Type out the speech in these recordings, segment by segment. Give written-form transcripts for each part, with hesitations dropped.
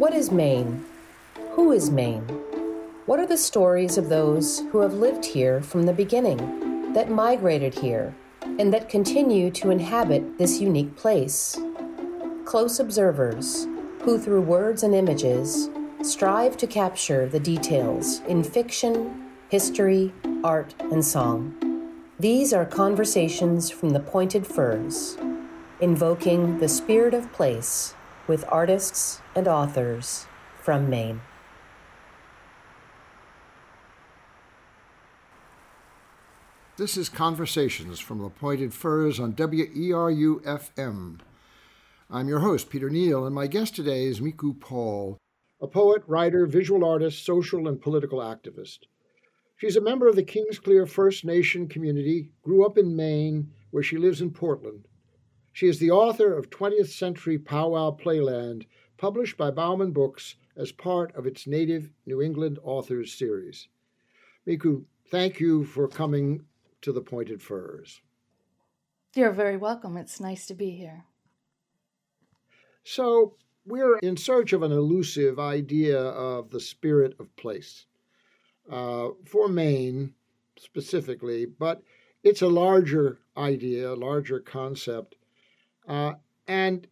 What is Maine? Who is Maine? What are the stories of those who have lived here from the beginning, that migrated here, and that continue to inhabit this unique place? Close observers, who through words and images strive to capture the details in fiction, history, art, and song. These are conversations from the Pointed Firs, invoking the spirit of place with artists and authors from Maine. This is Conversations from the Pointed Firs on WERU-FM. I'm your host, Peter Neill, and my guest today is Miku Paul, a poet, writer, visual artist, social and political activist. She's a member of the Kingsclear First Nation community, grew up in Maine, where she lives in Portland. She is the author of 20th Century Powwow Playland, published by Bauman Books as part of its Native New England Authors Series. Miku, thank you for coming to the Pointed Firs. You're very welcome. It's nice to be here. So we're in search of an elusive idea of the spirit of place for Maine specifically, but it's a larger idea, a larger concept, and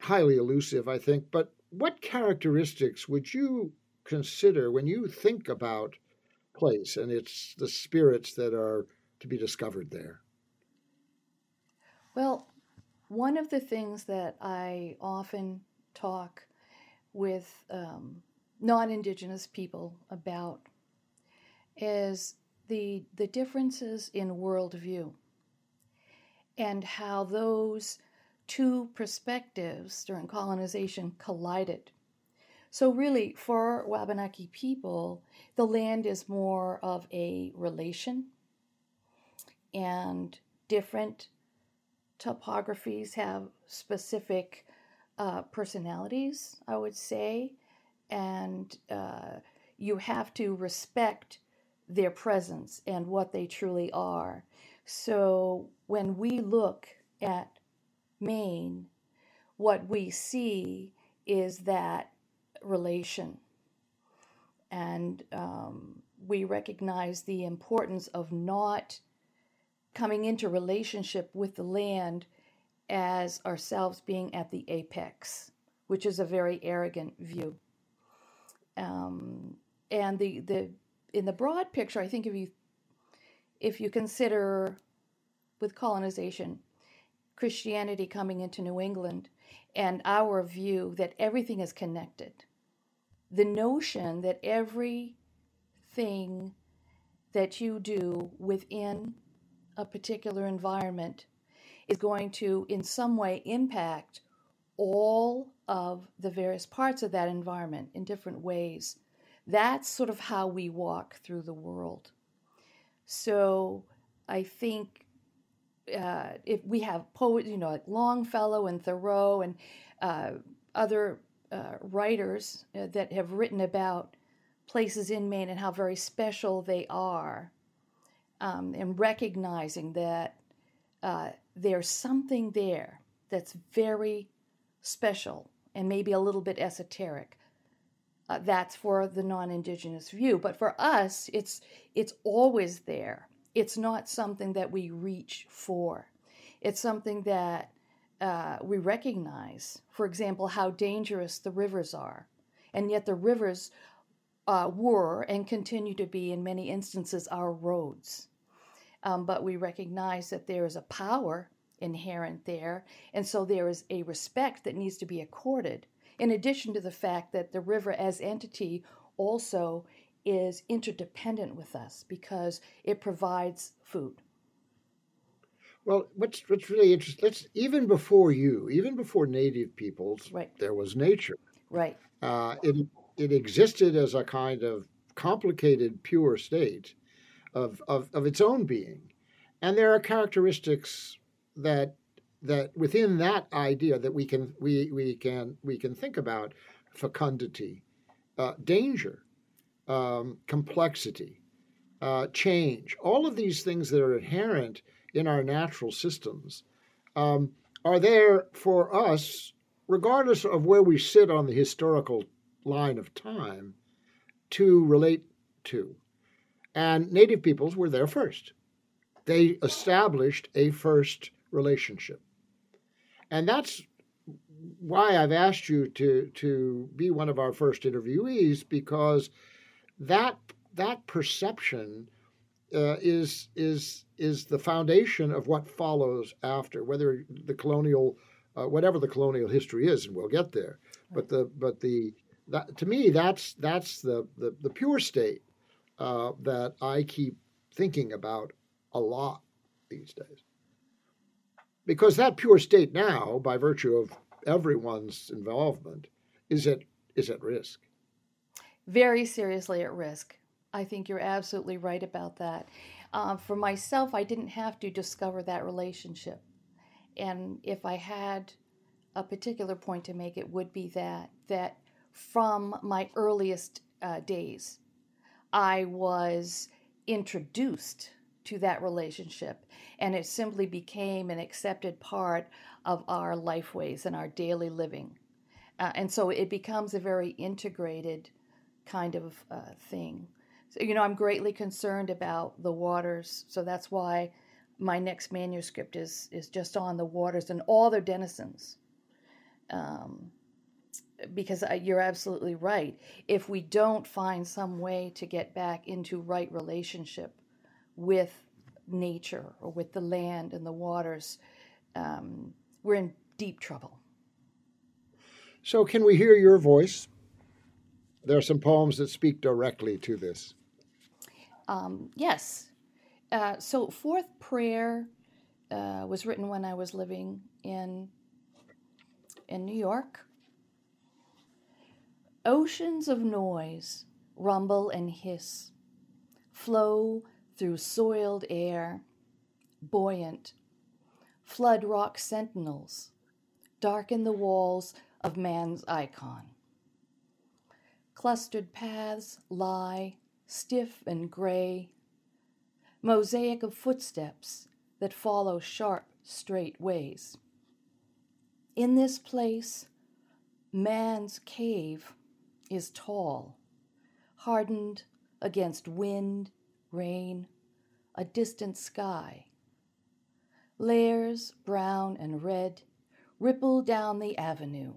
highly elusive, I think. But what characteristics would you consider when you think about place and it's the spirits that are to be discovered there? Well, one of the things that I often talk with non-Indigenous people about is the differences in worldview and how those two perspectives during colonization collided. So really, for Wabanaki people, the land is more of a relation, and different topographies have specific personalities, I would say, and you have to respect their presence and what they truly are. So when we look at Maine, what we see is that relation. And we recognize the importance of not coming into relationship with the land as ourselves being at the apex, which is a very arrogant view. And the in the broad picture, I think if you consider with colonization, Christianity coming into New England and our view that everything is connected, the notion that everything that you do within a particular environment is going to in some way impact all of the various parts of that environment in different ways. That's sort of how we walk through the world. So I think if we have poets, like Longfellow and Thoreau and other writers that have written about places in Maine and how very special they are, and recognizing that there's something there that's very special and maybe a little bit esoteric. That's for the non-Indigenous view. But for us, it's always there. It's not something that we reach for. It's something that we recognize. For example, how dangerous the rivers are. And yet the rivers were and continue to be, in many instances, our roads. But we recognize that there is a power inherent there, and so there is a respect that needs to be accorded, in addition to the fact that the river as entity also is interdependent with us because it provides food. Well, what's really interesting, even before Native peoples, right, there was nature. Right. It existed as a kind of complicated, pure state of its own being. And there are characteristics that within that idea that we can think about: fecundity, danger, complexity, change. All of these things that are inherent in our natural systems are there for us, regardless of where we sit on the historical line of time to relate to. And Native peoples were there first. They established a first relationship. And that's why I've asked you to be one of our first interviewees, because that perception is the foundation of what follows after, whether the colonial, whatever the colonial history is, and we'll get there. Right. But to me, that's the pure state that I keep thinking about a lot these days. Because that pure state now, by virtue of everyone's involvement, is at risk. Very seriously at risk. I think you're absolutely right about that. For myself, I didn't have to discover that relationship. And if I had a particular point to make, it would be that from my earliest days, I was introduced to that relationship, and it simply became an accepted part of our lifeways and our daily living. And so it becomes a very integrated kind of thing. So, I'm greatly concerned about the waters, so that's why my next manuscript is just on the waters and all their denizens. Because you're absolutely right. If we don't find some way to get back into right relationship with nature or with the land and the waters, we're in deep trouble. So can we hear your voice? There are some poems that speak directly to this. Yes. So Fourth Prayer was written when I was living in New York. Oceans of noise rumble and hiss, flow through soiled air, buoyant. Flood rock sentinels darken the walls of man's icon. Clustered paths lie stiff and gray, mosaic of footsteps that follow sharp, straight ways. In this place, man's cave is tall, hardened against wind, rain, a distant sky. Layers, brown and red, ripple down the avenue.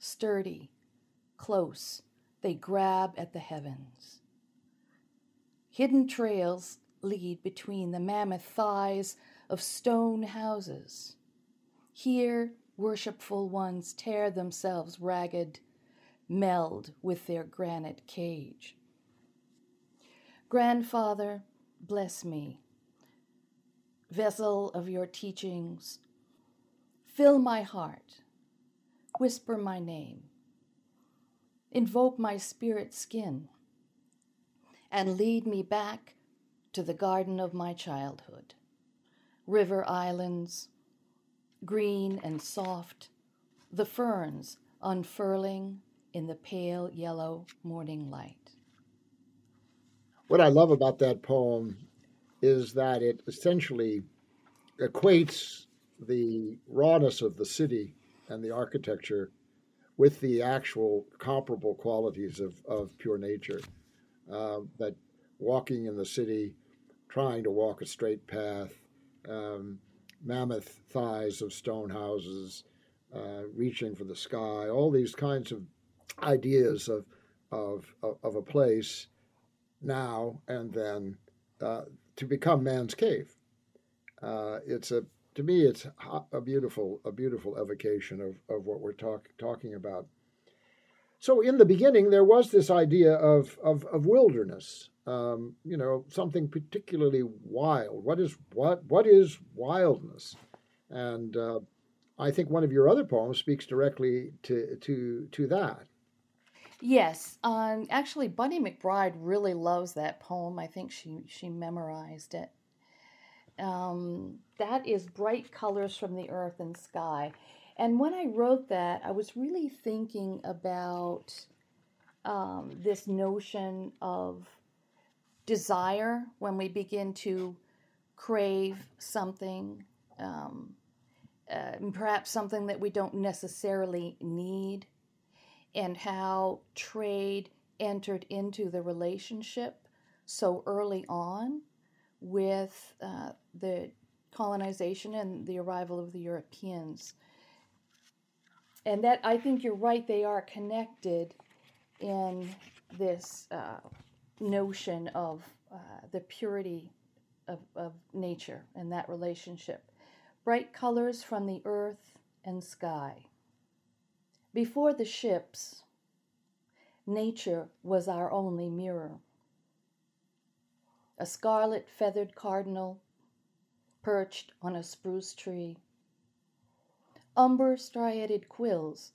Sturdy, close, they grab at the heavens. Hidden trails lead between the mammoth thighs of stone houses. Here, worshipful ones tear themselves ragged, meld with their granite cage. Grandfather, bless me, vessel of your teachings. Fill my heart, whisper my name, invoke my spirit skin, and lead me back to the garden of my childhood. River islands, green and soft, the ferns unfurling in the pale yellow morning light. What I love about that poem is that it essentially equates the rawness of the city and the architecture with the actual comparable qualities of pure nature. That walking in the city, trying to walk a straight path, mammoth thighs of stone houses, reaching for the sky, all these kinds of ideas of a place now and then, to become man's cave. It's a beautiful evocation of what we're talking about. So in the beginning, there was this idea of wilderness, something particularly wild. What is wildness? And I think one of your other poems speaks directly to that. Yes, actually, Bunny McBride really loves that poem. I think she memorized it. That is Bright Colors from the Earth and Sky. And when I wrote that, I was really thinking about this notion of desire when we begin to crave something, perhaps something that we don't necessarily need. and how trade entered into the relationship so early on with the colonization and the arrival of the Europeans. And that, I think you're right, they are connected in this notion of the purity of nature and that relationship. Bright colors from the earth and sky. Before the ships, nature was our only mirror. A scarlet feathered cardinal perched on a spruce tree. Umber striated quills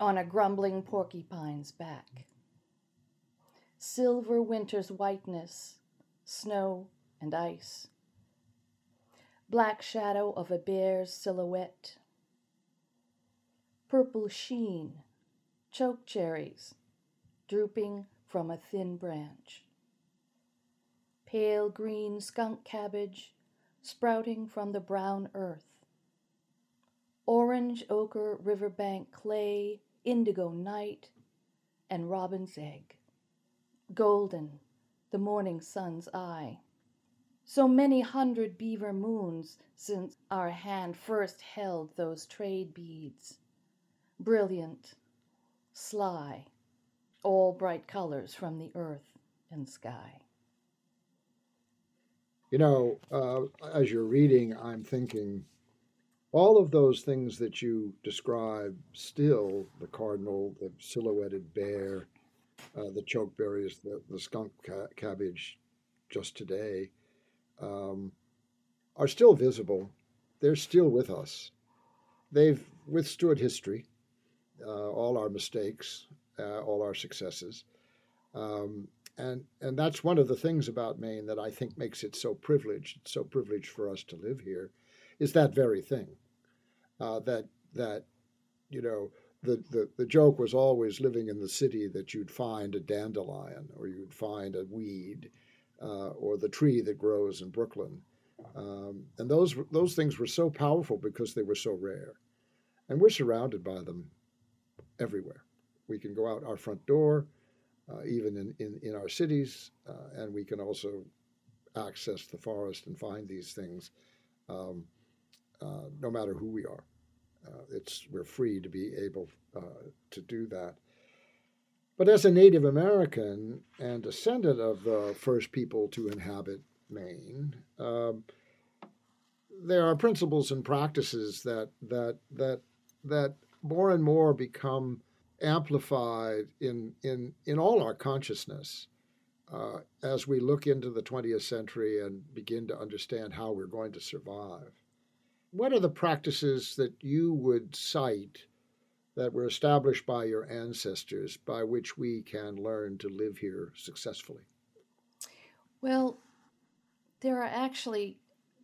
on a grumbling porcupine's back. Silver winter's whiteness, snow and ice. Black shadow of a bear's silhouette. Purple sheen, chokecherries, drooping from a thin branch. Pale green skunk cabbage, sprouting from the brown earth. Orange ochre riverbank clay, indigo night, and robin's egg. Golden, the morning sun's eye. So many hundred beaver moons since our hand first held those trade beads. Brilliant, sly, all bright colors from the earth and sky. You know, as you're reading, I'm thinking all of those things that you describe still, the cardinal, the silhouetted bear, the chokeberries, the skunk cabbage just today, are still visible. They're still with us. They've withstood history. All our mistakes, all our successes. And that's one of the things about Maine that I think makes it so privileged. It's so privileged for us to live here, is that very thing. That you know, the joke was always living in the city that you'd find a dandelion or you'd find a weed or the tree that grows in Brooklyn. And those things were so powerful because they were so rare. And we're surrounded by them everywhere. We can go out our front door, even in our cities, and we can also access the forest and find these things, no matter who we are. We're free to be able to do that. But as a Native American and descendant of the first people to inhabit Maine, there are principles and practices that more and more become amplified in all our consciousness as we look into the 20th century and begin to understand how we're going to survive. What are the practices that you would cite that were established by your ancestors by which we can learn to live here successfully? Well, there are actually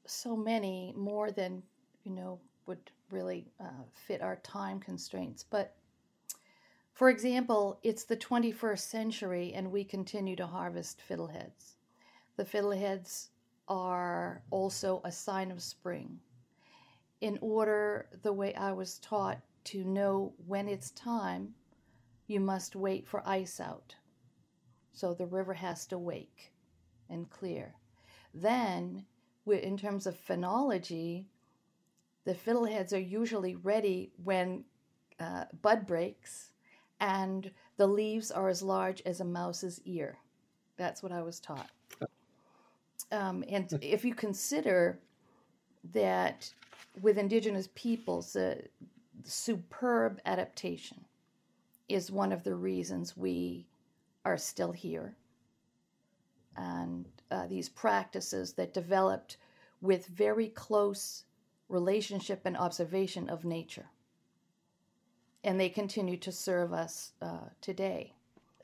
so many more than, you know, would really fit our time constraints. But for example, it's the 21st century and we continue to harvest fiddleheads. The fiddleheads are also a sign of spring. In order, the way I was taught, to know when it's time, you must wait for ice out. So the river has to wake and clear. Then, in terms of phenology, the fiddleheads are usually ready when bud breaks and the leaves are as large as a mouse's ear. That's what I was taught. And if you consider that with indigenous peoples, superb adaptation is one of the reasons we are still here. And these practices that developed with very close relationship and observation of nature. And they continue to serve us today.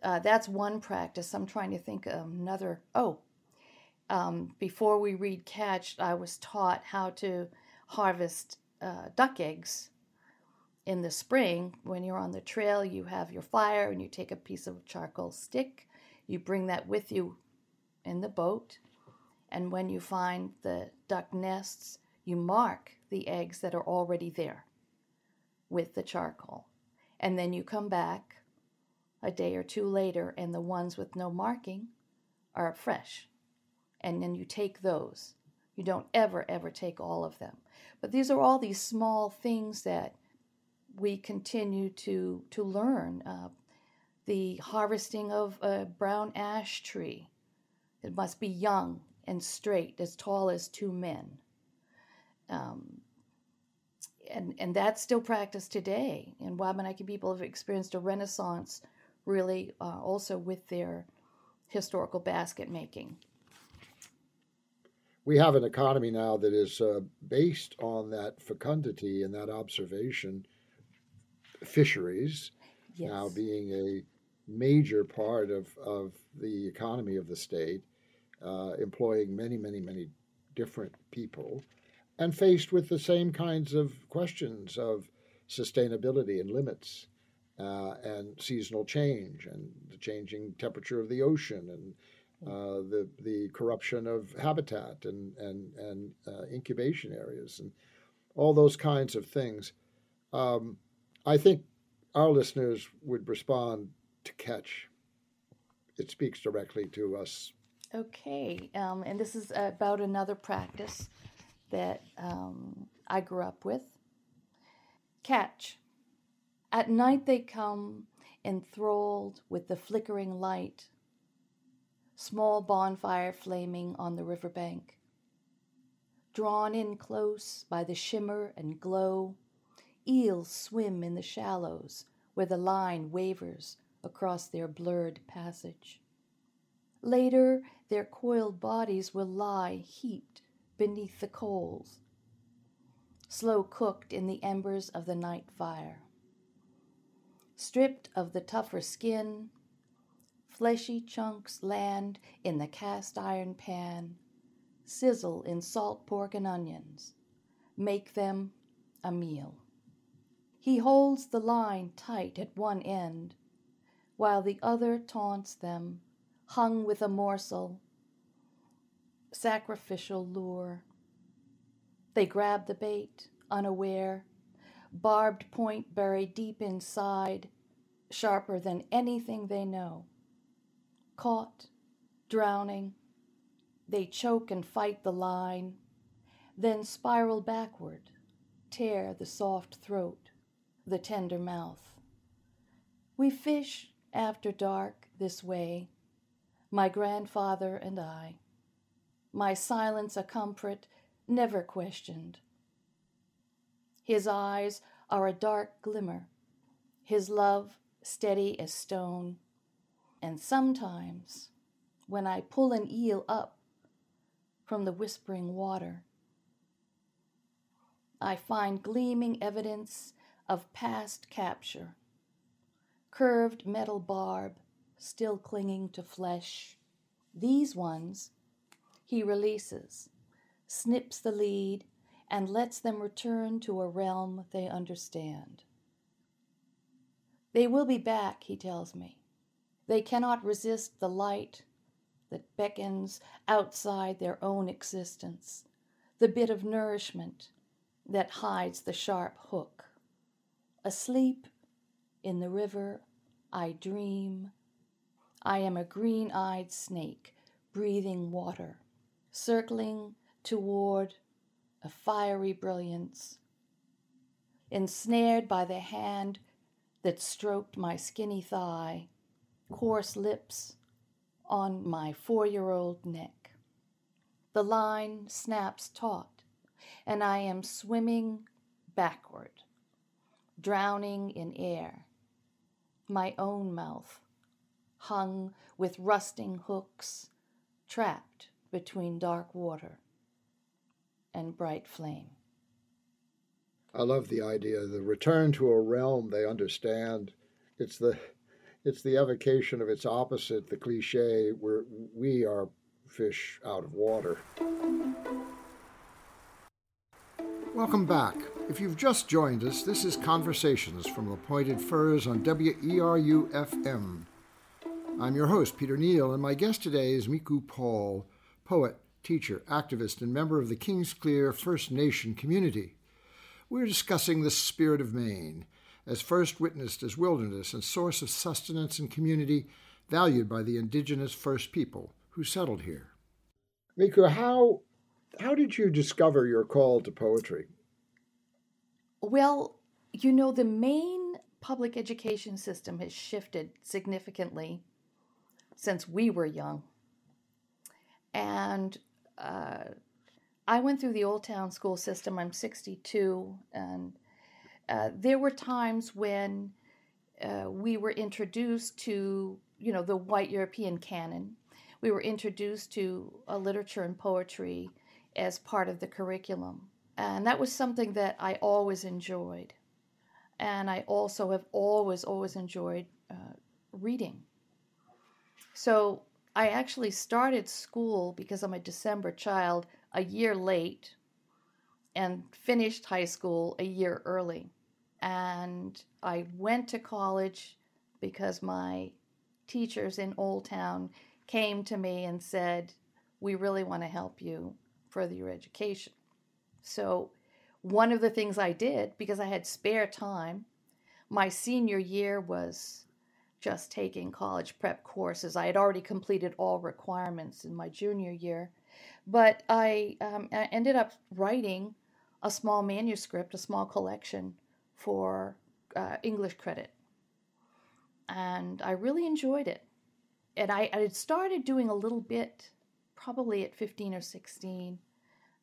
That's one practice. I'm trying to think of another. Before we read Catch, I was taught how to harvest duck eggs in the spring. When you're on the trail, you have your fire and you take a piece of charcoal stick. You bring that with you in the boat. And when you find the duck nests, you mark the eggs that are already there with the charcoal. and then you come back a day or two later and the ones with no marking are fresh, and then you take those. You don't ever take all of them. But these are all these small things that we continue to learn. The harvesting of a brown ash tree. It must be young and straight, as tall as two men. And that's still practiced today. And Wabanaki people have experienced a renaissance, really, also with their historical basket making. We have an economy now that is based on that fecundity and that observation. Fisheries, yes, now being a major part of the economy of the state, employing many different people, and faced with the same kinds of questions of sustainability and limits, and seasonal change, and the changing temperature of the ocean, and the corruption of habitat and incubation areas, and all those kinds of things. I think our listeners would respond to Catch. It speaks directly to us. Okay, and this is about another practice that I grew up with. Catch. At night they come, enthralled with the flickering light, small bonfire flaming on the riverbank, drawn in close by the shimmer and glow. Eels swim in the shallows where the line wavers across their blurred passage. Later, their coiled bodies will lie heaped beneath the coals, slow cooked in the embers of the night fire. Stripped of the tougher skin, fleshy chunks land in the cast iron pan, sizzle in salt pork and onions, make them a meal. He holds the line tight at one end, while the other taunts them, hung with a morsel, sacrificial lure. They grab the bait, unaware, barbed point buried deep inside, sharper than anything they know. Caught, drowning, they choke and fight the line, then spiral backward, tear the soft throat, the tender mouth. We fish after dark this way, my grandfather and I, my silence a comfort never questioned. His eyes are a dark glimmer, his love steady as stone, and sometimes when I pull an eel up from the whispering water, I find gleaming evidence of past capture, curved metal barb still clinging to flesh. These ones he releases, snips the lead, and lets them return to a realm they understand. They will be back, he tells me. They cannot resist the light that beckons outside their own existence, the bit of nourishment that hides the sharp hook. Asleep in the river, I dream. I am a green-eyed snake, breathing water, circling toward a fiery brilliance, ensnared by the hand that stroked my skinny thigh, coarse lips on my 4-year-old neck. The line snaps taut, and I am swimming backward, drowning in air, my own mouth hung with rusting hooks, trapped between dark water and bright flame. I love the idea, the return to a realm they understand. It's the evocation of its opposite, the cliche, where we are fish out of water. Welcome back. If you've just joined us, this is Conversations from the Pointed Firs on WERU-FM. I'm your host, Peter Neill, and my guest today is Miku Paul, poet, teacher, activist, and member of the Kingsclear First Nation community. We're discussing the spirit of Maine, as first witnessed as wilderness and source of sustenance and community valued by the indigenous first people who settled here. Miku, how did you discover your call to poetry? Well, you know, the Maine public education system has shifted significantly since we were young. And I went through the Old Town school system. I'm 62, and there were times when we were introduced to, you know, the white European canon. We were introduced to literature and poetry as part of the curriculum. And that was something that I always enjoyed. And I also have always enjoyed reading. So I actually started school, because I'm a December child, a year late, and finished high school a year early. And I went to college because my teachers in Old Town came to me and said, "We really want to help you further your education." So one of the things I did, because I had spare time, my senior year was just taking college prep courses. I had already completed all requirements in my junior year, but I ended up writing a small manuscript, a small collection for English credit. And I really enjoyed it. And I had started doing a little bit probably at 15 or 16.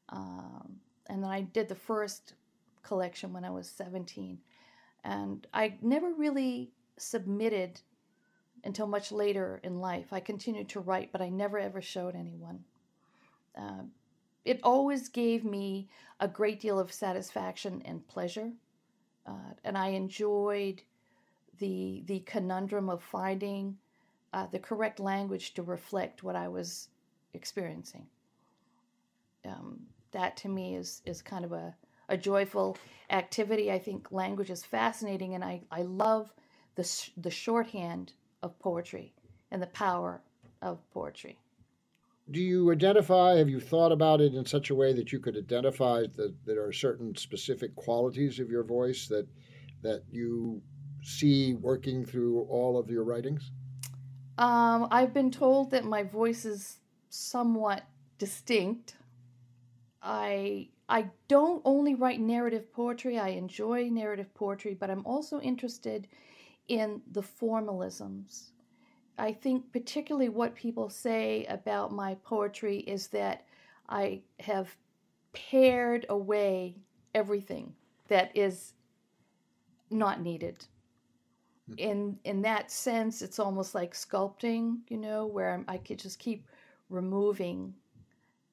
And then I did the first collection when I was 17. And I never really submitted until much later in life. I continued to write, but I never ever showed anyone. It always gave me a great deal of satisfaction and pleasure. And I enjoyed the conundrum of finding the correct language to reflect what I was experiencing. That to me is kind of a joyful activity. I think language is fascinating, and I love the shorthand of poetry and the power of poetry. Do you identify, have you thought about it in such a way that you could identify that there are certain specific qualities of your voice that you see working through all of your writings? I've been told that my voice is somewhat distinct. I don't only write narrative poetry. I enjoy narrative poetry, but I'm also interested in the formalisms. I think particularly what people say about my poetry is that I have pared away everything that is not needed. In that sense, it's almost like sculpting, you know, where I could just keep removing.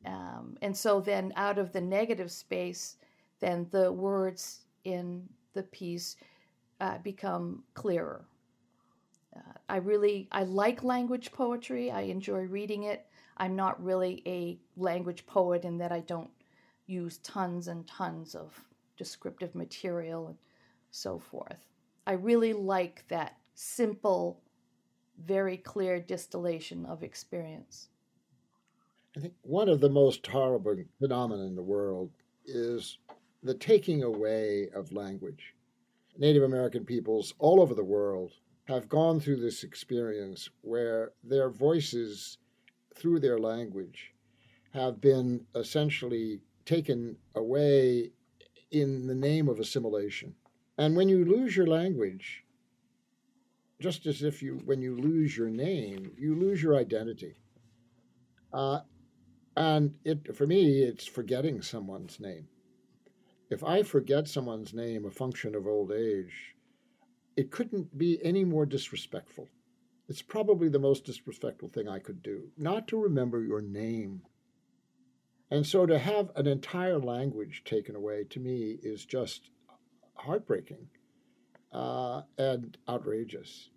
And so then out of the negative space, then the words in the piece become clearer. I like language poetry. I enjoy reading it. I'm not really a language poet in that I don't use tons and tons of descriptive material and so forth. I really like that simple, very clear distillation of experience. I think one of the most horrible phenomena in the world is the taking away of language. Native American peoples all over the world have gone through this experience where their voices, through their language, have been essentially taken away in the name of assimilation. And when you lose your language, just as if when you lose your name, you lose your identity. And for me, it's forgetting someone's name. If I forget someone's name, a function of old age, it couldn't be any more disrespectful. It's probably the most disrespectful thing I could do, not to remember your name. And so to have an entire language taken away, to me, is just heartbreaking and outrageous.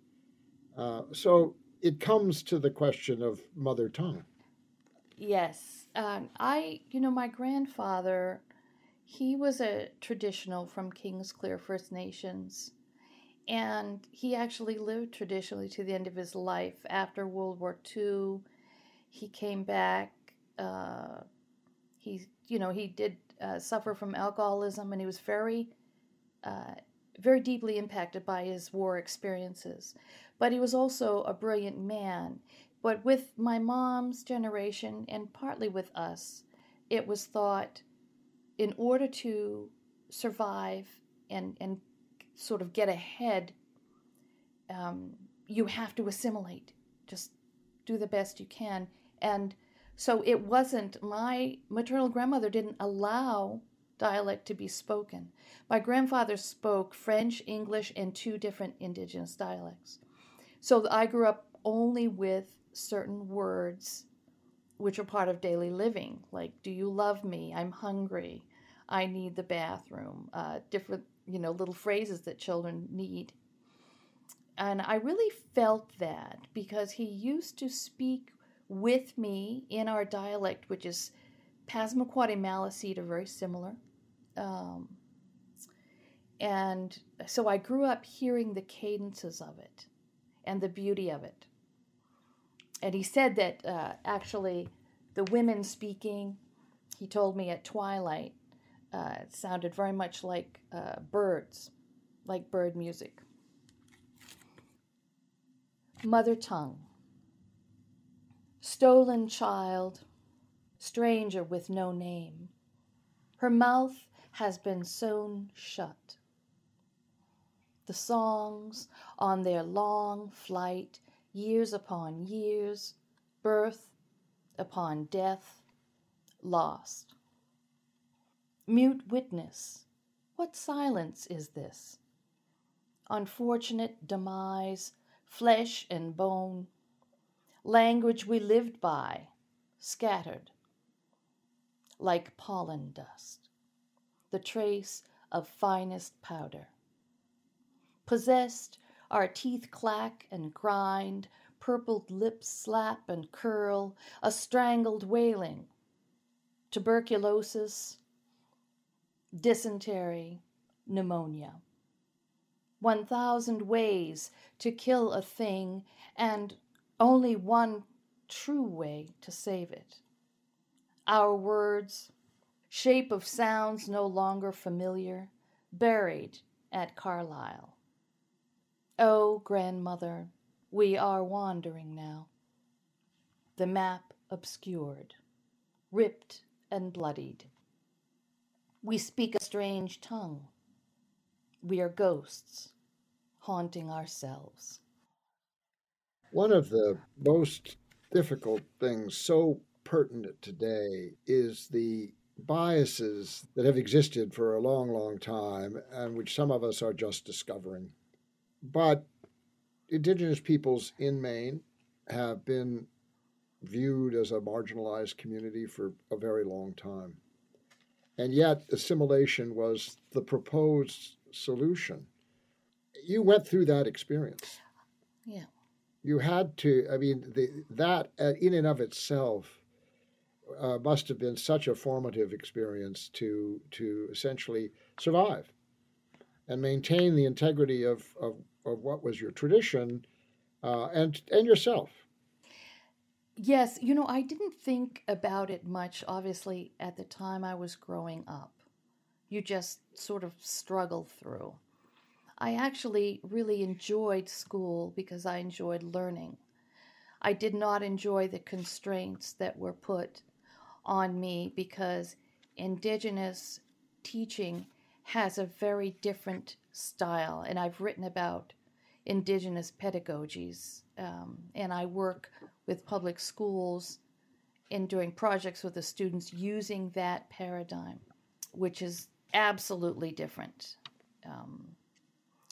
So it comes to the question of mother tongue. Yes. My grandfather, he was a traditional from Kingsclear First Nations, and he actually lived traditionally to the end of his life. After World War II, he came back. He did suffer from alcoholism, and he was very very deeply impacted by his war experiences. But he was also a brilliant man. But with my mom's generation, and partly with us, it was thought in order to survive and sort of get ahead, you have to assimilate. Just do the best you can. And so it wasn't, my maternal grandmother didn't allow dialect to be spoken. My grandfather spoke French, English, and two different indigenous dialects. So I grew up only with certain words which are part of daily living, like, do you love me? I'm hungry. I need the bathroom. Different, little phrases that children need. And I really felt that because he used to speak with me in our dialect, which is Passamaquoddy, Maliseet are very similar. And so I grew up hearing the cadences of it and the beauty of it. And he said that actually the women speaking, he told me at twilight, it sounded very much like birds, like bird music. Mother tongue. Stolen child, stranger with no name. Her mouth has been sewn shut. The songs on their long flight, years upon years, birth upon death, lost. Mute witness, what silence is this? Unfortunate demise, flesh and bone, language we lived by, scattered like pollen dust, the trace of finest powder. Possessed, our teeth clack and grind, purpled lips slap and curl, a strangled wailing, tuberculosis, dysentery, pneumonia. 1,000 ways to kill a thing, and only one true way to save it. Our words, shape of sounds no longer familiar, buried at Carlisle. Oh, grandmother, we are wandering now. The map obscured, ripped and bloodied. We speak a strange tongue. We are ghosts, haunting ourselves. One of the most difficult things so pertinent today is the biases that have existed for a long, long time and which some of us are just discovering. But indigenous peoples in Maine have been viewed as a marginalized community for a very long time. And yet assimilation was the proposed solution. You went through that experience. Yeah. You had to, that in and of itself must have been such a formative experience to essentially survive and maintain the integrity of what was your tradition and yourself. Yes, I didn't think about it much, obviously, at the time I was growing up. You just sort of struggle through. I actually really enjoyed school because I enjoyed learning. I did not enjoy the constraints that were put on me because Indigenous teaching has a very different style, and I've written about Indigenous pedagogies, and I work with public schools in doing projects with the students using that paradigm, which is absolutely different.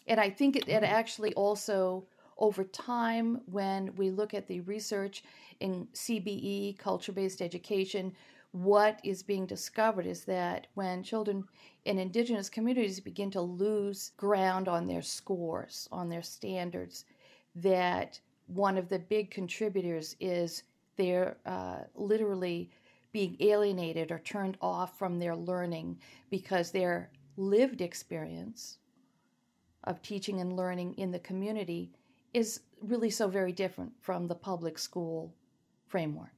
And I think it actually also, over time, when we look at the research in CBE, culture-based education, what is being discovered is that when children in Indigenous communities begin to lose ground on their scores, on their standards, that one of the big contributors is they're literally being alienated or turned off from their learning because their lived experience of teaching and learning in the community is really so very different from the public school framework.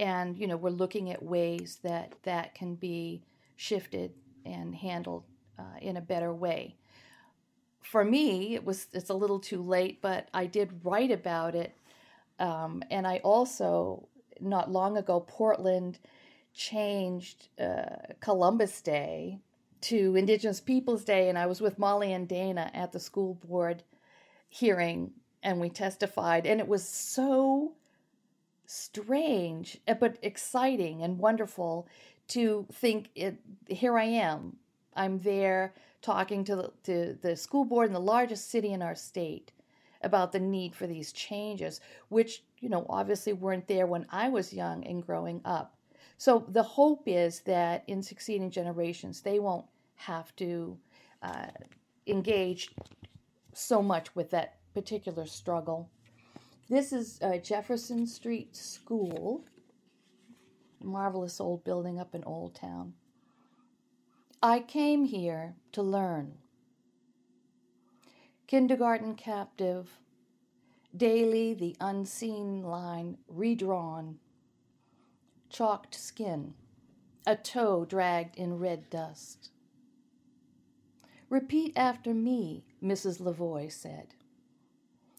And, we're looking at ways that can be shifted and handled in a better way. for me, it's a little too late, but I did write about it. And I also, not long ago, Portland changed Columbus Day to Indigenous Peoples Day, and I was with Molly and Dana at the school board hearing, and we testified, and it was so strange but exciting and wonderful to think, here I am, I'm there talking to the school board in the largest city in our state about the need for these changes, which, you know, obviously weren't there when I was young and growing up. So the hope is that in succeeding generations, they won't have to engage so much with that particular struggle. This is Jefferson Street School, a marvelous old building up in Old Town. I came here to learn. Kindergarten captive, daily the unseen line redrawn, chalked skin, a toe dragged in red dust. Repeat after me, Mrs. Lavoie said,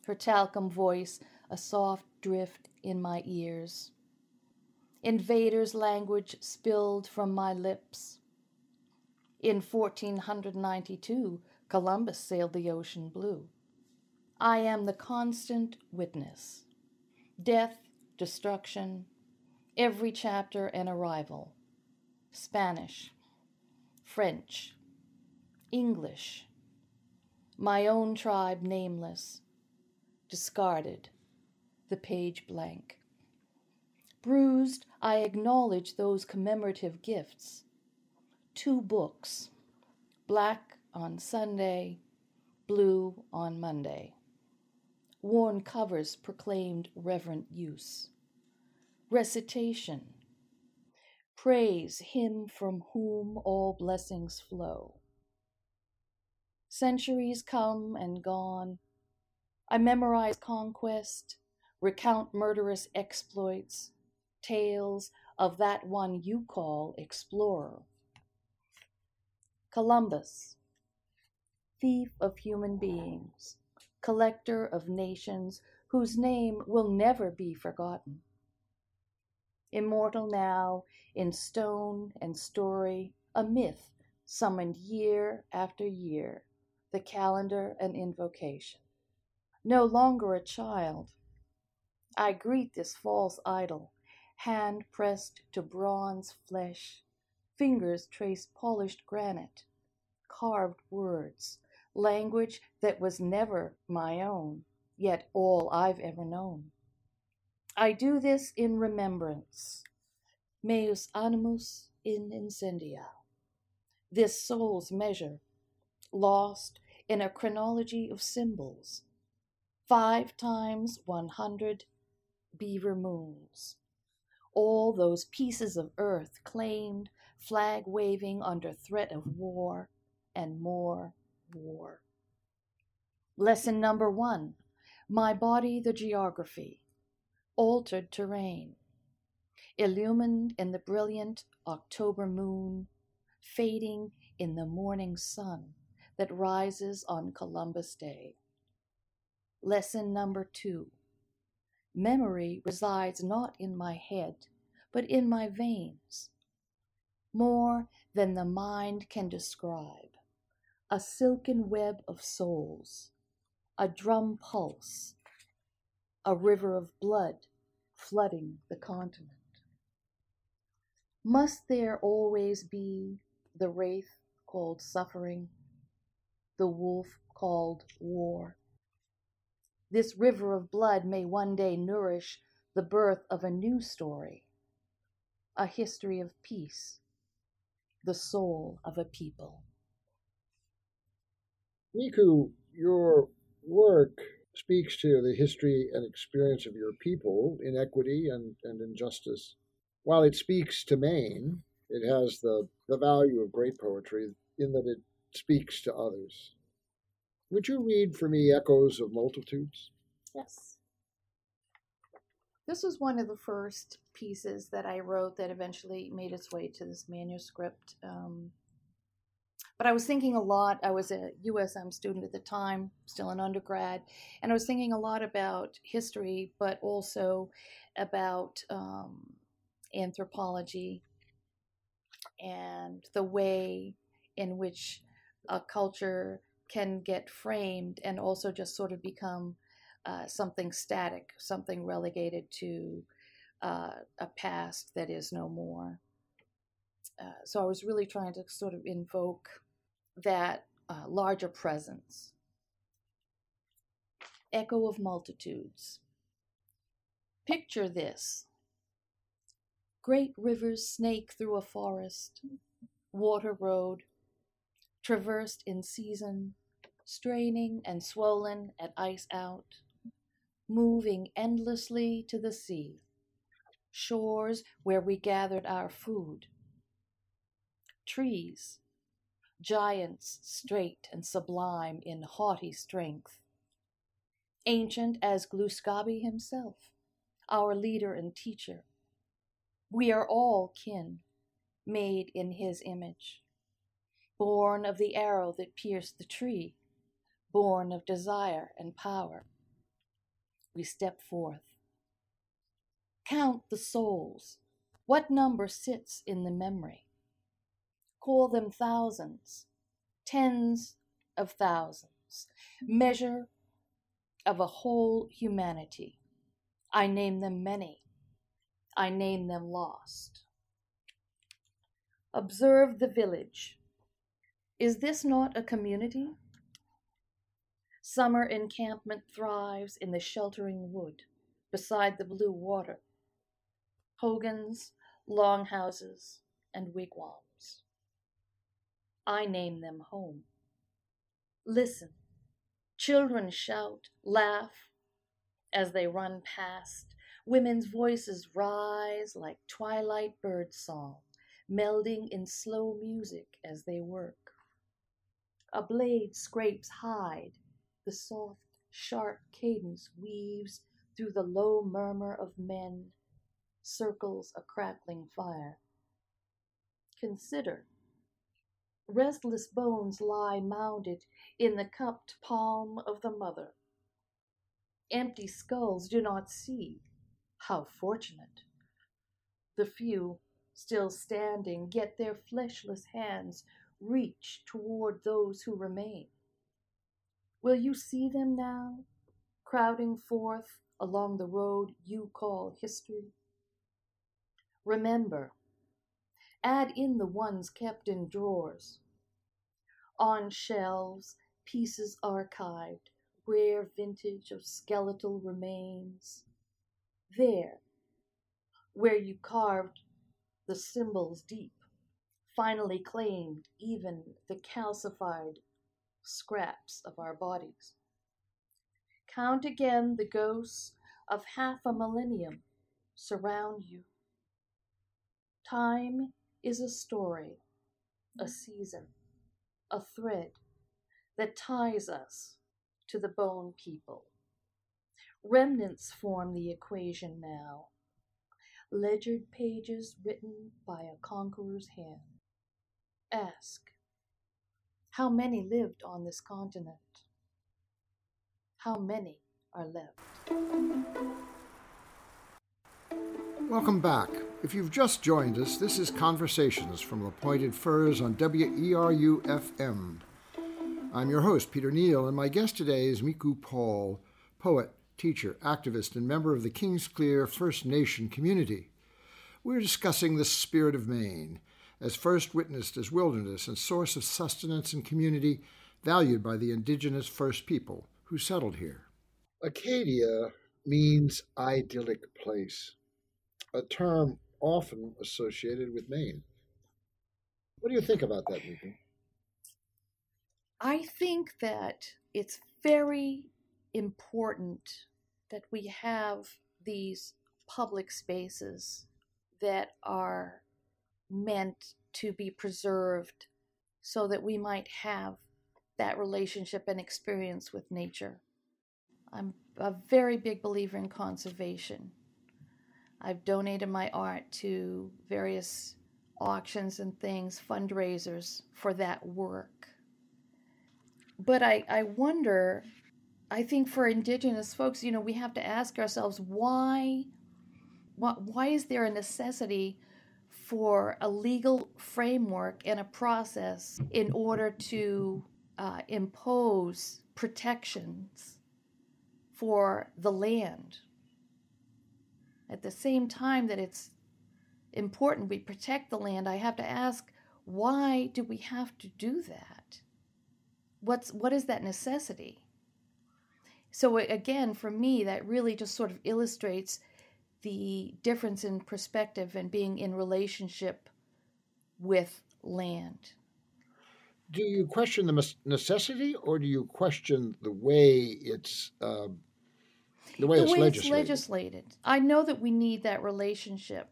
her talcum voice a soft drift in my ears. Invaders' language spilled from my lips. In 1492, Columbus sailed the ocean blue. I am the constant witness. Death, destruction, every chapter an arrival. Spanish, French, English. My own tribe nameless, discarded, the page blank. Bruised, I acknowledge those commemorative gifts. 2 books, black on Sunday, blue on Monday. Worn covers proclaimed reverent use. Recitation, praise him from whom all blessings flow. Centuries come and gone. I memorize conquest, recount murderous exploits, tales of that one you call explorer. Columbus, thief of human beings, collector of nations whose name will never be forgotten. Immortal now, in stone and story, a myth summoned year after year, the calendar an invocation. No longer a child, I greet this false idol, hand pressed to bronze flesh, fingers trace polished granite, carved words, language that was never my own, yet all I've ever known. I do this in remembrance, meus animus in incendia, this soul's measure, lost in a chronology of symbols, 5 times 100 beaver moons, all those pieces of earth claimed, flag waving under threat of war and more war. Lesson number 1, my body the geography, altered terrain, illumined in the brilliant October moon, fading in the morning sun that rises on Columbus Day. Lesson number 2, memory resides not in my head, but in my veins, more than the mind can describe, a silken web of souls, a drum pulse, a river of blood flooding the continent. Must there always be the wraith called suffering, the wolf called war? This river of blood may one day nourish the birth of a new story, a history of peace, the soul of a people. Miku, your work speaks to the history and experience of your people, inequity and injustice. While it speaks to Maine, it has the value of great poetry in that it speaks to others. Would you read for me Echoes of Multitudes? Yes. This was one of the first pieces that I wrote that eventually made its way to this manuscript. But I was thinking a lot, I was a USM student at the time, still an undergrad, and I was thinking a lot about history, but also about anthropology and the way in which a culture can get framed and also just sort of become something static, something relegated to a past that is no more. So I was really trying to sort of invoke that larger presence. Echo of multitudes. Picture this. Great rivers snake through a forest, water road, traversed in season, straining and swollen at ice out, moving endlessly to the sea, shores where we gathered our food. Trees, giants straight and sublime in haughty strength, ancient as Gluskabi himself, our leader and teacher. We are all kin, made in his image, born of the arrow that pierced the tree, born of desire and power. We step forth. Count the souls. What number sits in the memory? Call them thousands, tens of thousands, measure of a whole humanity. I name them many. I name them lost. Observe the village. Is this not a community? Summer encampment thrives in the sheltering wood beside the blue water, hogans, longhouses, and wigwams. I name them home. Listen, children shout, laugh as they run past. Women's voices rise like twilight birdsong, melding in slow music as they work. A blade scrapes hide. The soft, sharp cadence weaves through the low murmur of men, circles a crackling fire. Consider. Restless bones lie mounded in the cupped palm of the mother. Empty skulls do not see. How fortunate. The few still standing, yet their fleshless hands reach toward those who remain. Will you see them now, crowding forth along the road you call history? Remember, add in the ones kept in drawers, on shelves, pieces archived, rare vintage of skeletal remains. There, where you carved the symbols deep, finally claimed even the calcified scraps of our bodies. Count again the ghosts of half a millennium surround you. Time is a story, a season, a thread that ties us to the bone people. Remnants form the equation now, ledgered pages written by a conqueror's hand. Ask, how many lived on this continent? How many are left? Welcome back. If you've just joined us, this is Conversations from the Pointed Firs on WERU-FM. I'm your host, Peter Neill, and my guest today is Miku Paul, poet, teacher, activist, and member of the Kingsclear First Nation community. We're discussing the spirit of Maine, as first witnessed as wilderness and source of sustenance and community valued by the indigenous first people who settled here. Acadia means idyllic place, a term often associated with Maine. What do you think about that, Miku? I think that it's very important that we have these public spaces that are meant to be preserved so that we might have that relationship and experience with nature. I'm a very big believer in conservation. I've donated my art to various auctions and things, fundraisers for that work. But I wonder, I think for Indigenous folks, you know, we have to ask ourselves why is there a necessity for a legal framework and a process in order to impose protections for the land? At the same time that it's important we protect the land, I have to ask, why do we have to do that? What is that necessity? So again, for me, that really just sort of illustrates the difference in perspective and being in relationship with land. Do you question the necessity, or do you question the way it's legislated? I know that we need that relationship.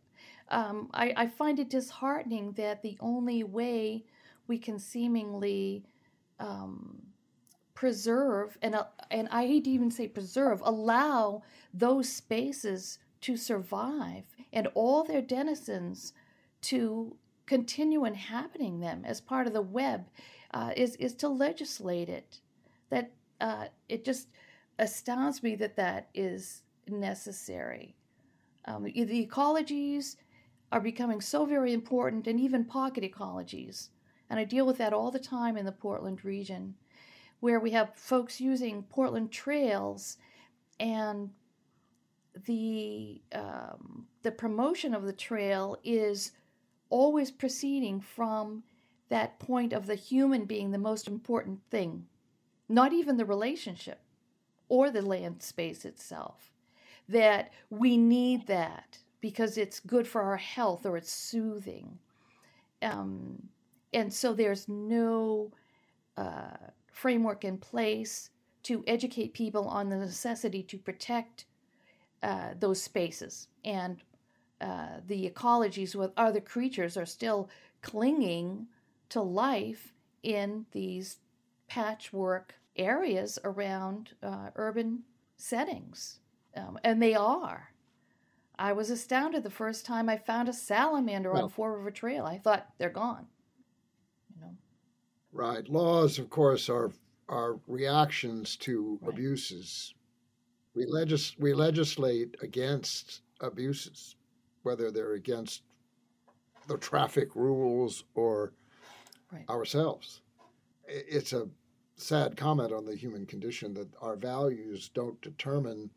I find it disheartening that the only way we can seemingly preserve, and I hate to even say preserve, allow those spaces to survive and all their denizens to continue inhabiting them as part of the web is to legislate it. That it just astounds me that is necessary. The ecologies are becoming so very important, and even pocket ecologies. And I deal with that all the time in the Portland region, where we have folks using Portland trails, and the promotion of the trail is always proceeding from that point of the human being the most important thing, not even the relationship or the land space itself, that we need that because it's good for our health or it's soothing. And so there's no framework in place to educate people on the necessity to protect those spaces. And the ecologies with other creatures are still clinging to life in these patchwork areas around urban settings. And they are. I was astounded the first time I found a salamander on Four River Trail. I thought, they're gone. You know? Right. Laws, of course, are reactions to abuses. We legislate against abuses, whether they're against the traffic rules or ourselves. It's a sad comment on the human condition that our values don't determine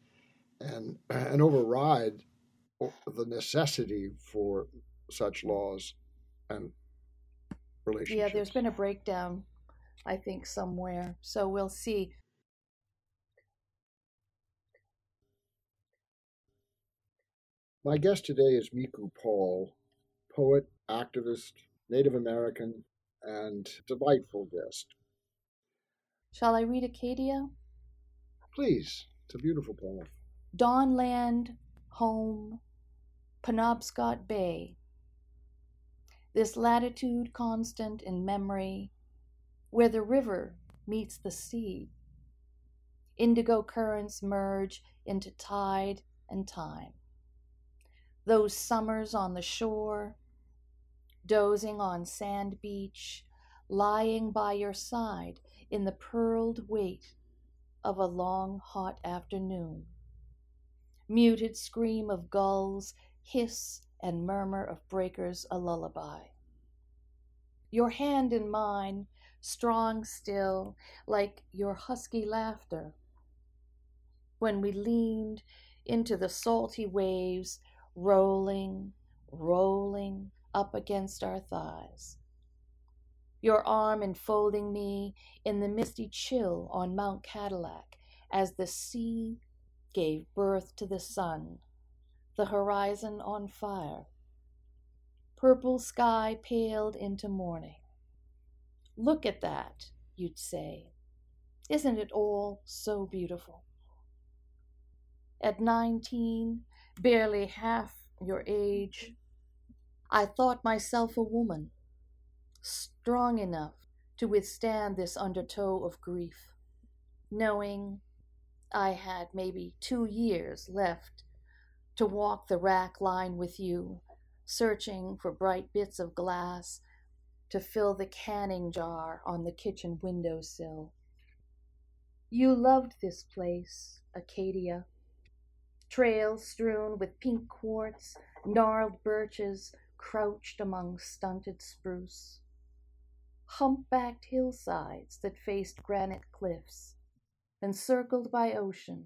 and override the necessity for such laws and relationships. Yeah, there's been a breakdown, I think, somewhere. So we'll see. My guest today is Miku Paul, poet, activist, Native American, and delightful guest. Shall I read Acadia? Please. It's a beautiful poem. Dawnland, home, Penobscot Bay. This latitude constant in memory, where the river meets the sea. Indigo currents merge into tide and time. Those summers on the shore, dozing on sand beach, lying by your side in the pearled weight of a long, hot afternoon. Muted scream of gulls, hiss and murmur of breakers, a lullaby. Your hand in mine, strong still, like your husky laughter. When we leaned into the salty waves, rolling up against our thighs. Your arm enfolding me in the misty chill on Mount Cadillac as the sea gave birth to the sun, the horizon on fire. Purple sky paled into morning. Look at that, you'd say. Isn't it all so beautiful? At 19, barely half your age, I thought myself a woman, strong enough to withstand this undertow of grief, knowing I had maybe 2 years left to walk the rack line with you, searching for bright bits of glass to fill the canning jar on the kitchen windowsill. You loved this place, Acadia. Trails strewn with pink quartz, gnarled birches crouched among stunted spruce. Humpbacked hillsides that faced granite cliffs, encircled by ocean,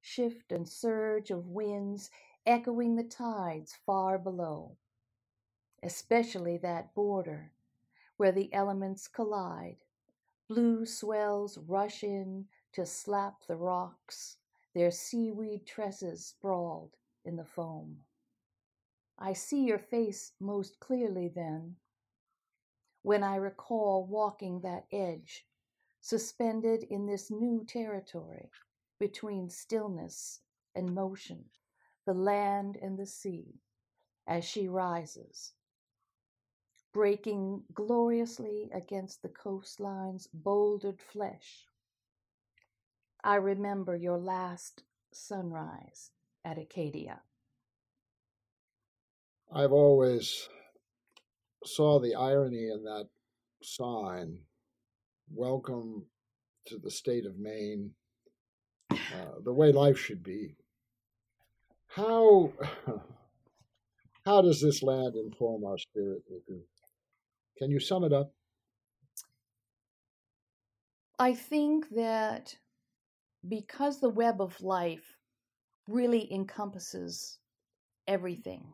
shift and surge of winds echoing the tides far below, especially that border where the elements collide. Blue swells rush in to slap the rocks, their seaweed tresses sprawled in the foam. I see your face most clearly then, when I recall walking that edge, suspended in this new territory between stillness and motion, the land and the sea, as she rises, breaking gloriously against the coastline's bouldered flesh. I remember your last sunrise at Acadia. I've always saw the irony in that sign, welcome to the state of Maine, the way life should be. How does this land inform our spirit? Can you sum it up? I think that because the web of life really encompasses everything,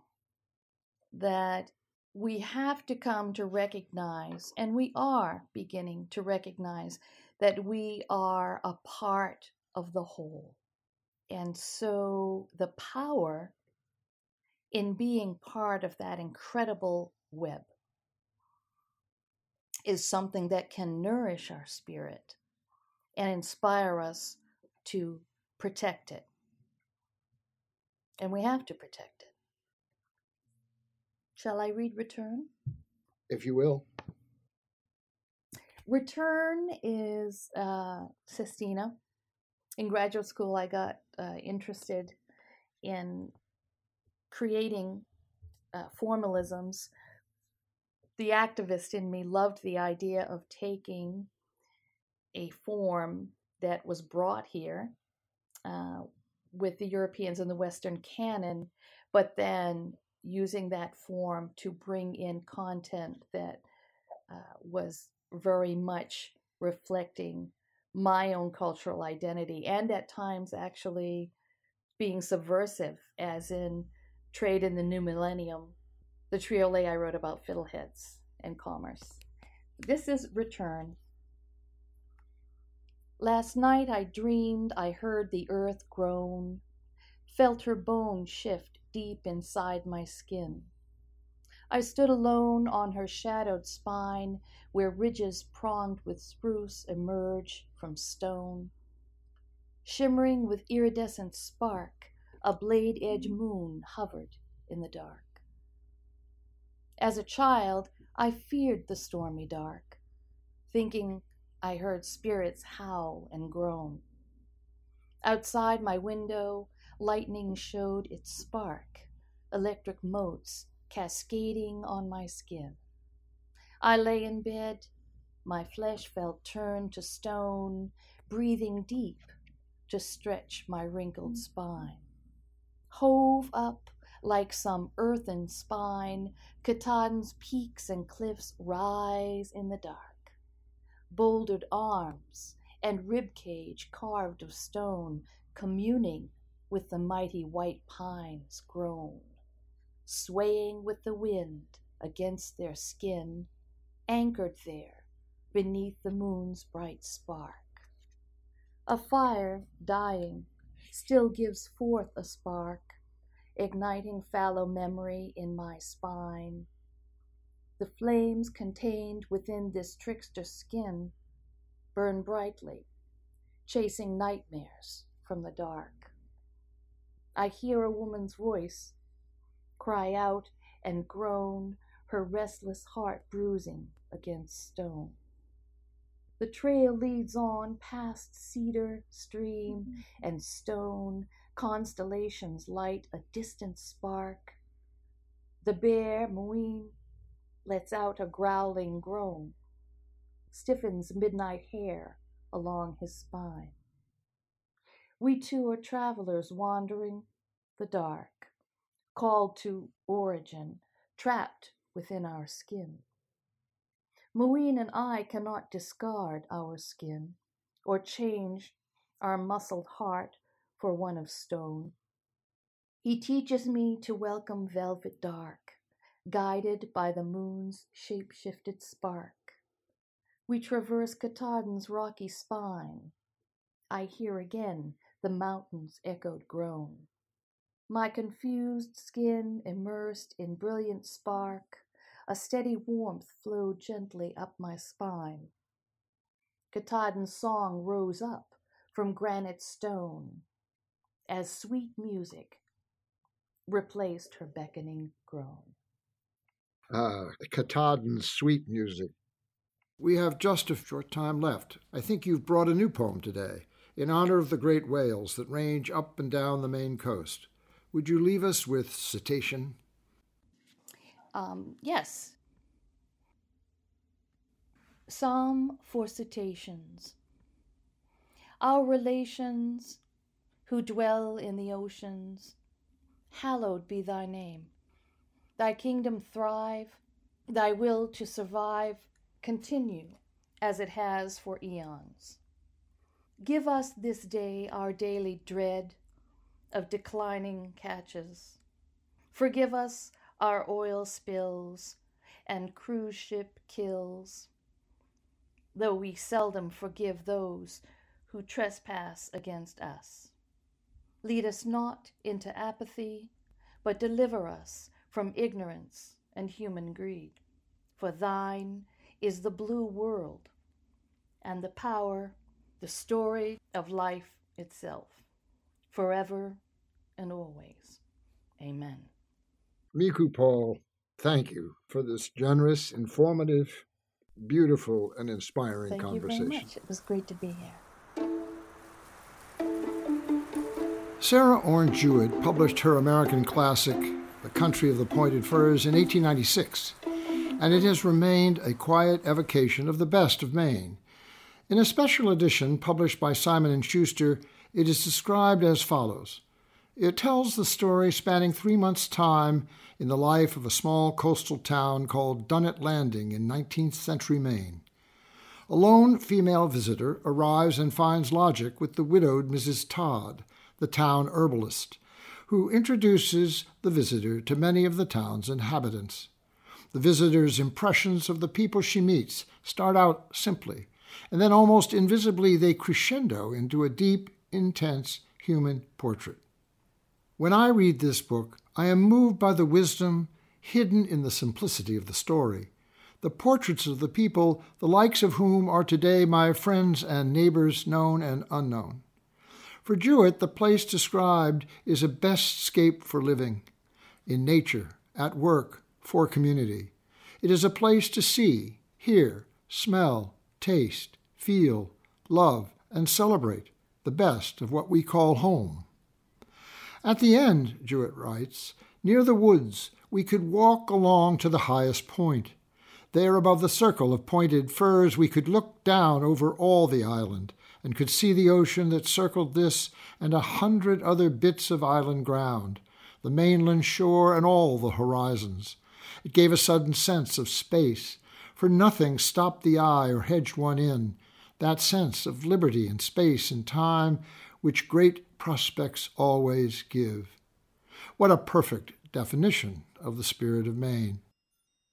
that we have to come to recognize, and we are beginning to recognize, that we are a part of the whole. And so the power in being part of that incredible web is something that can nourish our spirit and inspire us to protect it. And we have to protect it. Shall I read Return? If you will. Return is Sestina. In graduate school, I got interested in creating formalisms. The activist in me loved the idea of taking a form that was brought here with the Europeans in the Western canon, but then using that form to bring in content that was very much reflecting my own cultural identity, and at times actually being subversive, as in Trade in the New Millennium, the triolet I wrote about fiddleheads and commerce. This is Return. Last night I dreamed I heard the earth groan, felt her bone shift deep inside my skin. I stood alone on her shadowed spine, where ridges pronged with spruce emerge from stone. Shimmering with iridescent spark, a blade-edge moon hovered in the dark. As a child, I feared the stormy dark, thinking I heard spirits howl and groan. Outside my window, lightning showed its spark, electric motes cascading on my skin. I lay in bed, my flesh felt turned to stone, breathing deep to stretch my wrinkled spine. Hove up like some earthen spine, Katahdin's peaks and cliffs rise in the dark. Bouldered arms and ribcage carved of stone, communing with the mighty white pines grown, swaying with the wind against their skin, anchored there beneath the moon's bright spark. A fire dying still gives forth a spark, igniting fallow memory in my spine. The flames contained within this trickster skin burn brightly, chasing nightmares from the dark. I hear a woman's voice cry out and groan, her restless heart bruising against stone. The trail leads on past cedar, stream, and stone. Constellations light a distant spark. The bear, Moeen, lets out a growling groan, stiffens midnight hair along his spine. We too are travelers wandering the dark, called to origin, trapped within our skin. Moeen and I cannot discard our skin or change our muscled heart for one of stone. He teaches me to welcome velvet dark, guided by the moon's shape-shifted spark. We traverse Katahdin's rocky spine. I hear again the mountain's echoed groan. My confused skin immersed in brilliant spark, a steady warmth flowed gently up my spine. Katahdin's song rose up from granite stone as sweet music replaced her beckoning groan. Katahdin's sweet music. We have just a short time left. I think you've brought a new poem today in honor of the great whales that range up and down the Maine coast. Would you leave us with Cetacean? Yes. Psalm for Cetaceans. Our relations who dwell in the oceans, hallowed be thy name. Thy kingdom thrive, thy will to survive continue as it has for eons. Give us this day our daily dread of declining catches. Forgive us our oil spills and cruise ship kills, though we seldom forgive those who trespass against us. Lead us not into apathy, but deliver us from ignorance and human greed. For thine is the blue world, and the power, the story of life itself, forever and always. Amen. Miku Paul, thank you for this generous, informative, beautiful, and inspiring conversation. Thank you very much. It was great to be here. Sarah Orne Jewett published her American classic, The Country of the Pointed Firs, in 1896, and it has remained a quiet evocation of the best of Maine. In a special edition published by Simon & Schuster, it is described as follows. It tells the story spanning 3 months' time in the life of a small coastal town called Dunnet Landing in 19th century Maine. A lone female visitor arrives and finds lodging with the widowed Mrs. Todd, the town herbalist, who introduces the visitor to many of the town's inhabitants. The visitor's impressions of the people she meets start out simply, and then almost invisibly they crescendo into a deep, intense human portrait. When I read this book, I am moved by the wisdom hidden in the simplicity of the story. The portraits of the people, the likes of whom are today my friends and neighbors known and unknown. For Jewett, the place described is a best scape for living, in nature, at work, for community. It is a place to see, hear, smell, taste, feel, love, and celebrate the best of what we call home. At the end, Jewett writes, near the woods we could walk along to the highest point. There above the circle of pointed firs we could look down over all the island and could see the ocean that circled this and 100 other bits of island ground, the mainland shore, and all the horizons. It gave a sudden sense of space, for nothing stopped the eye or hedged one in, that sense of liberty and space and time which great prospects always give. What a perfect definition of the spirit of Maine.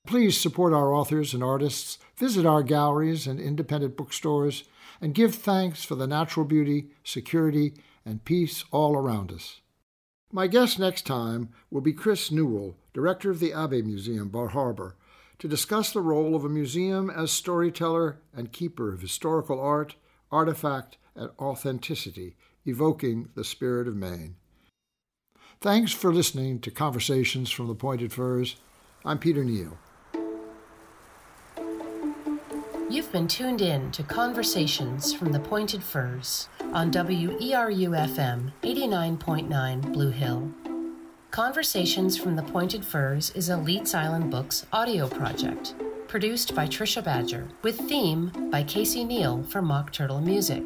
Please support our authors and artists, visit our galleries and independent bookstores, and give thanks for the natural beauty, security, and peace all around us. My guest next time will be Chris Newell, director of the Abbe Museum, Bar Harbor, to discuss the role of a museum as storyteller and keeper of historical art, artifact, and authenticity, evoking the spirit of Maine. Thanks for listening to Conversations from the Pointed Firs. I'm Peter Neill. You've been tuned in to Conversations from the Pointed Firs on WERU-FM 89.9 Blue Hill. Conversations from the Pointed Firs is a Leeds Island Books audio project, produced by Tricia Badger, with theme by Casey Neal for Mock Turtle Music.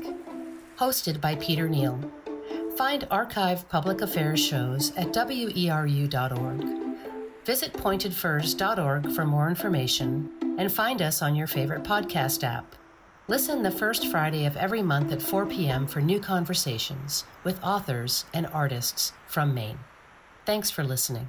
Hosted by Peter Neill. Find archived public affairs shows at weru.org. Visit pointedfirs.org for more information and find us on your favorite podcast app. Listen the first Friday of every month at 4 p.m. for new conversations with authors and artists from Maine. Thanks for listening.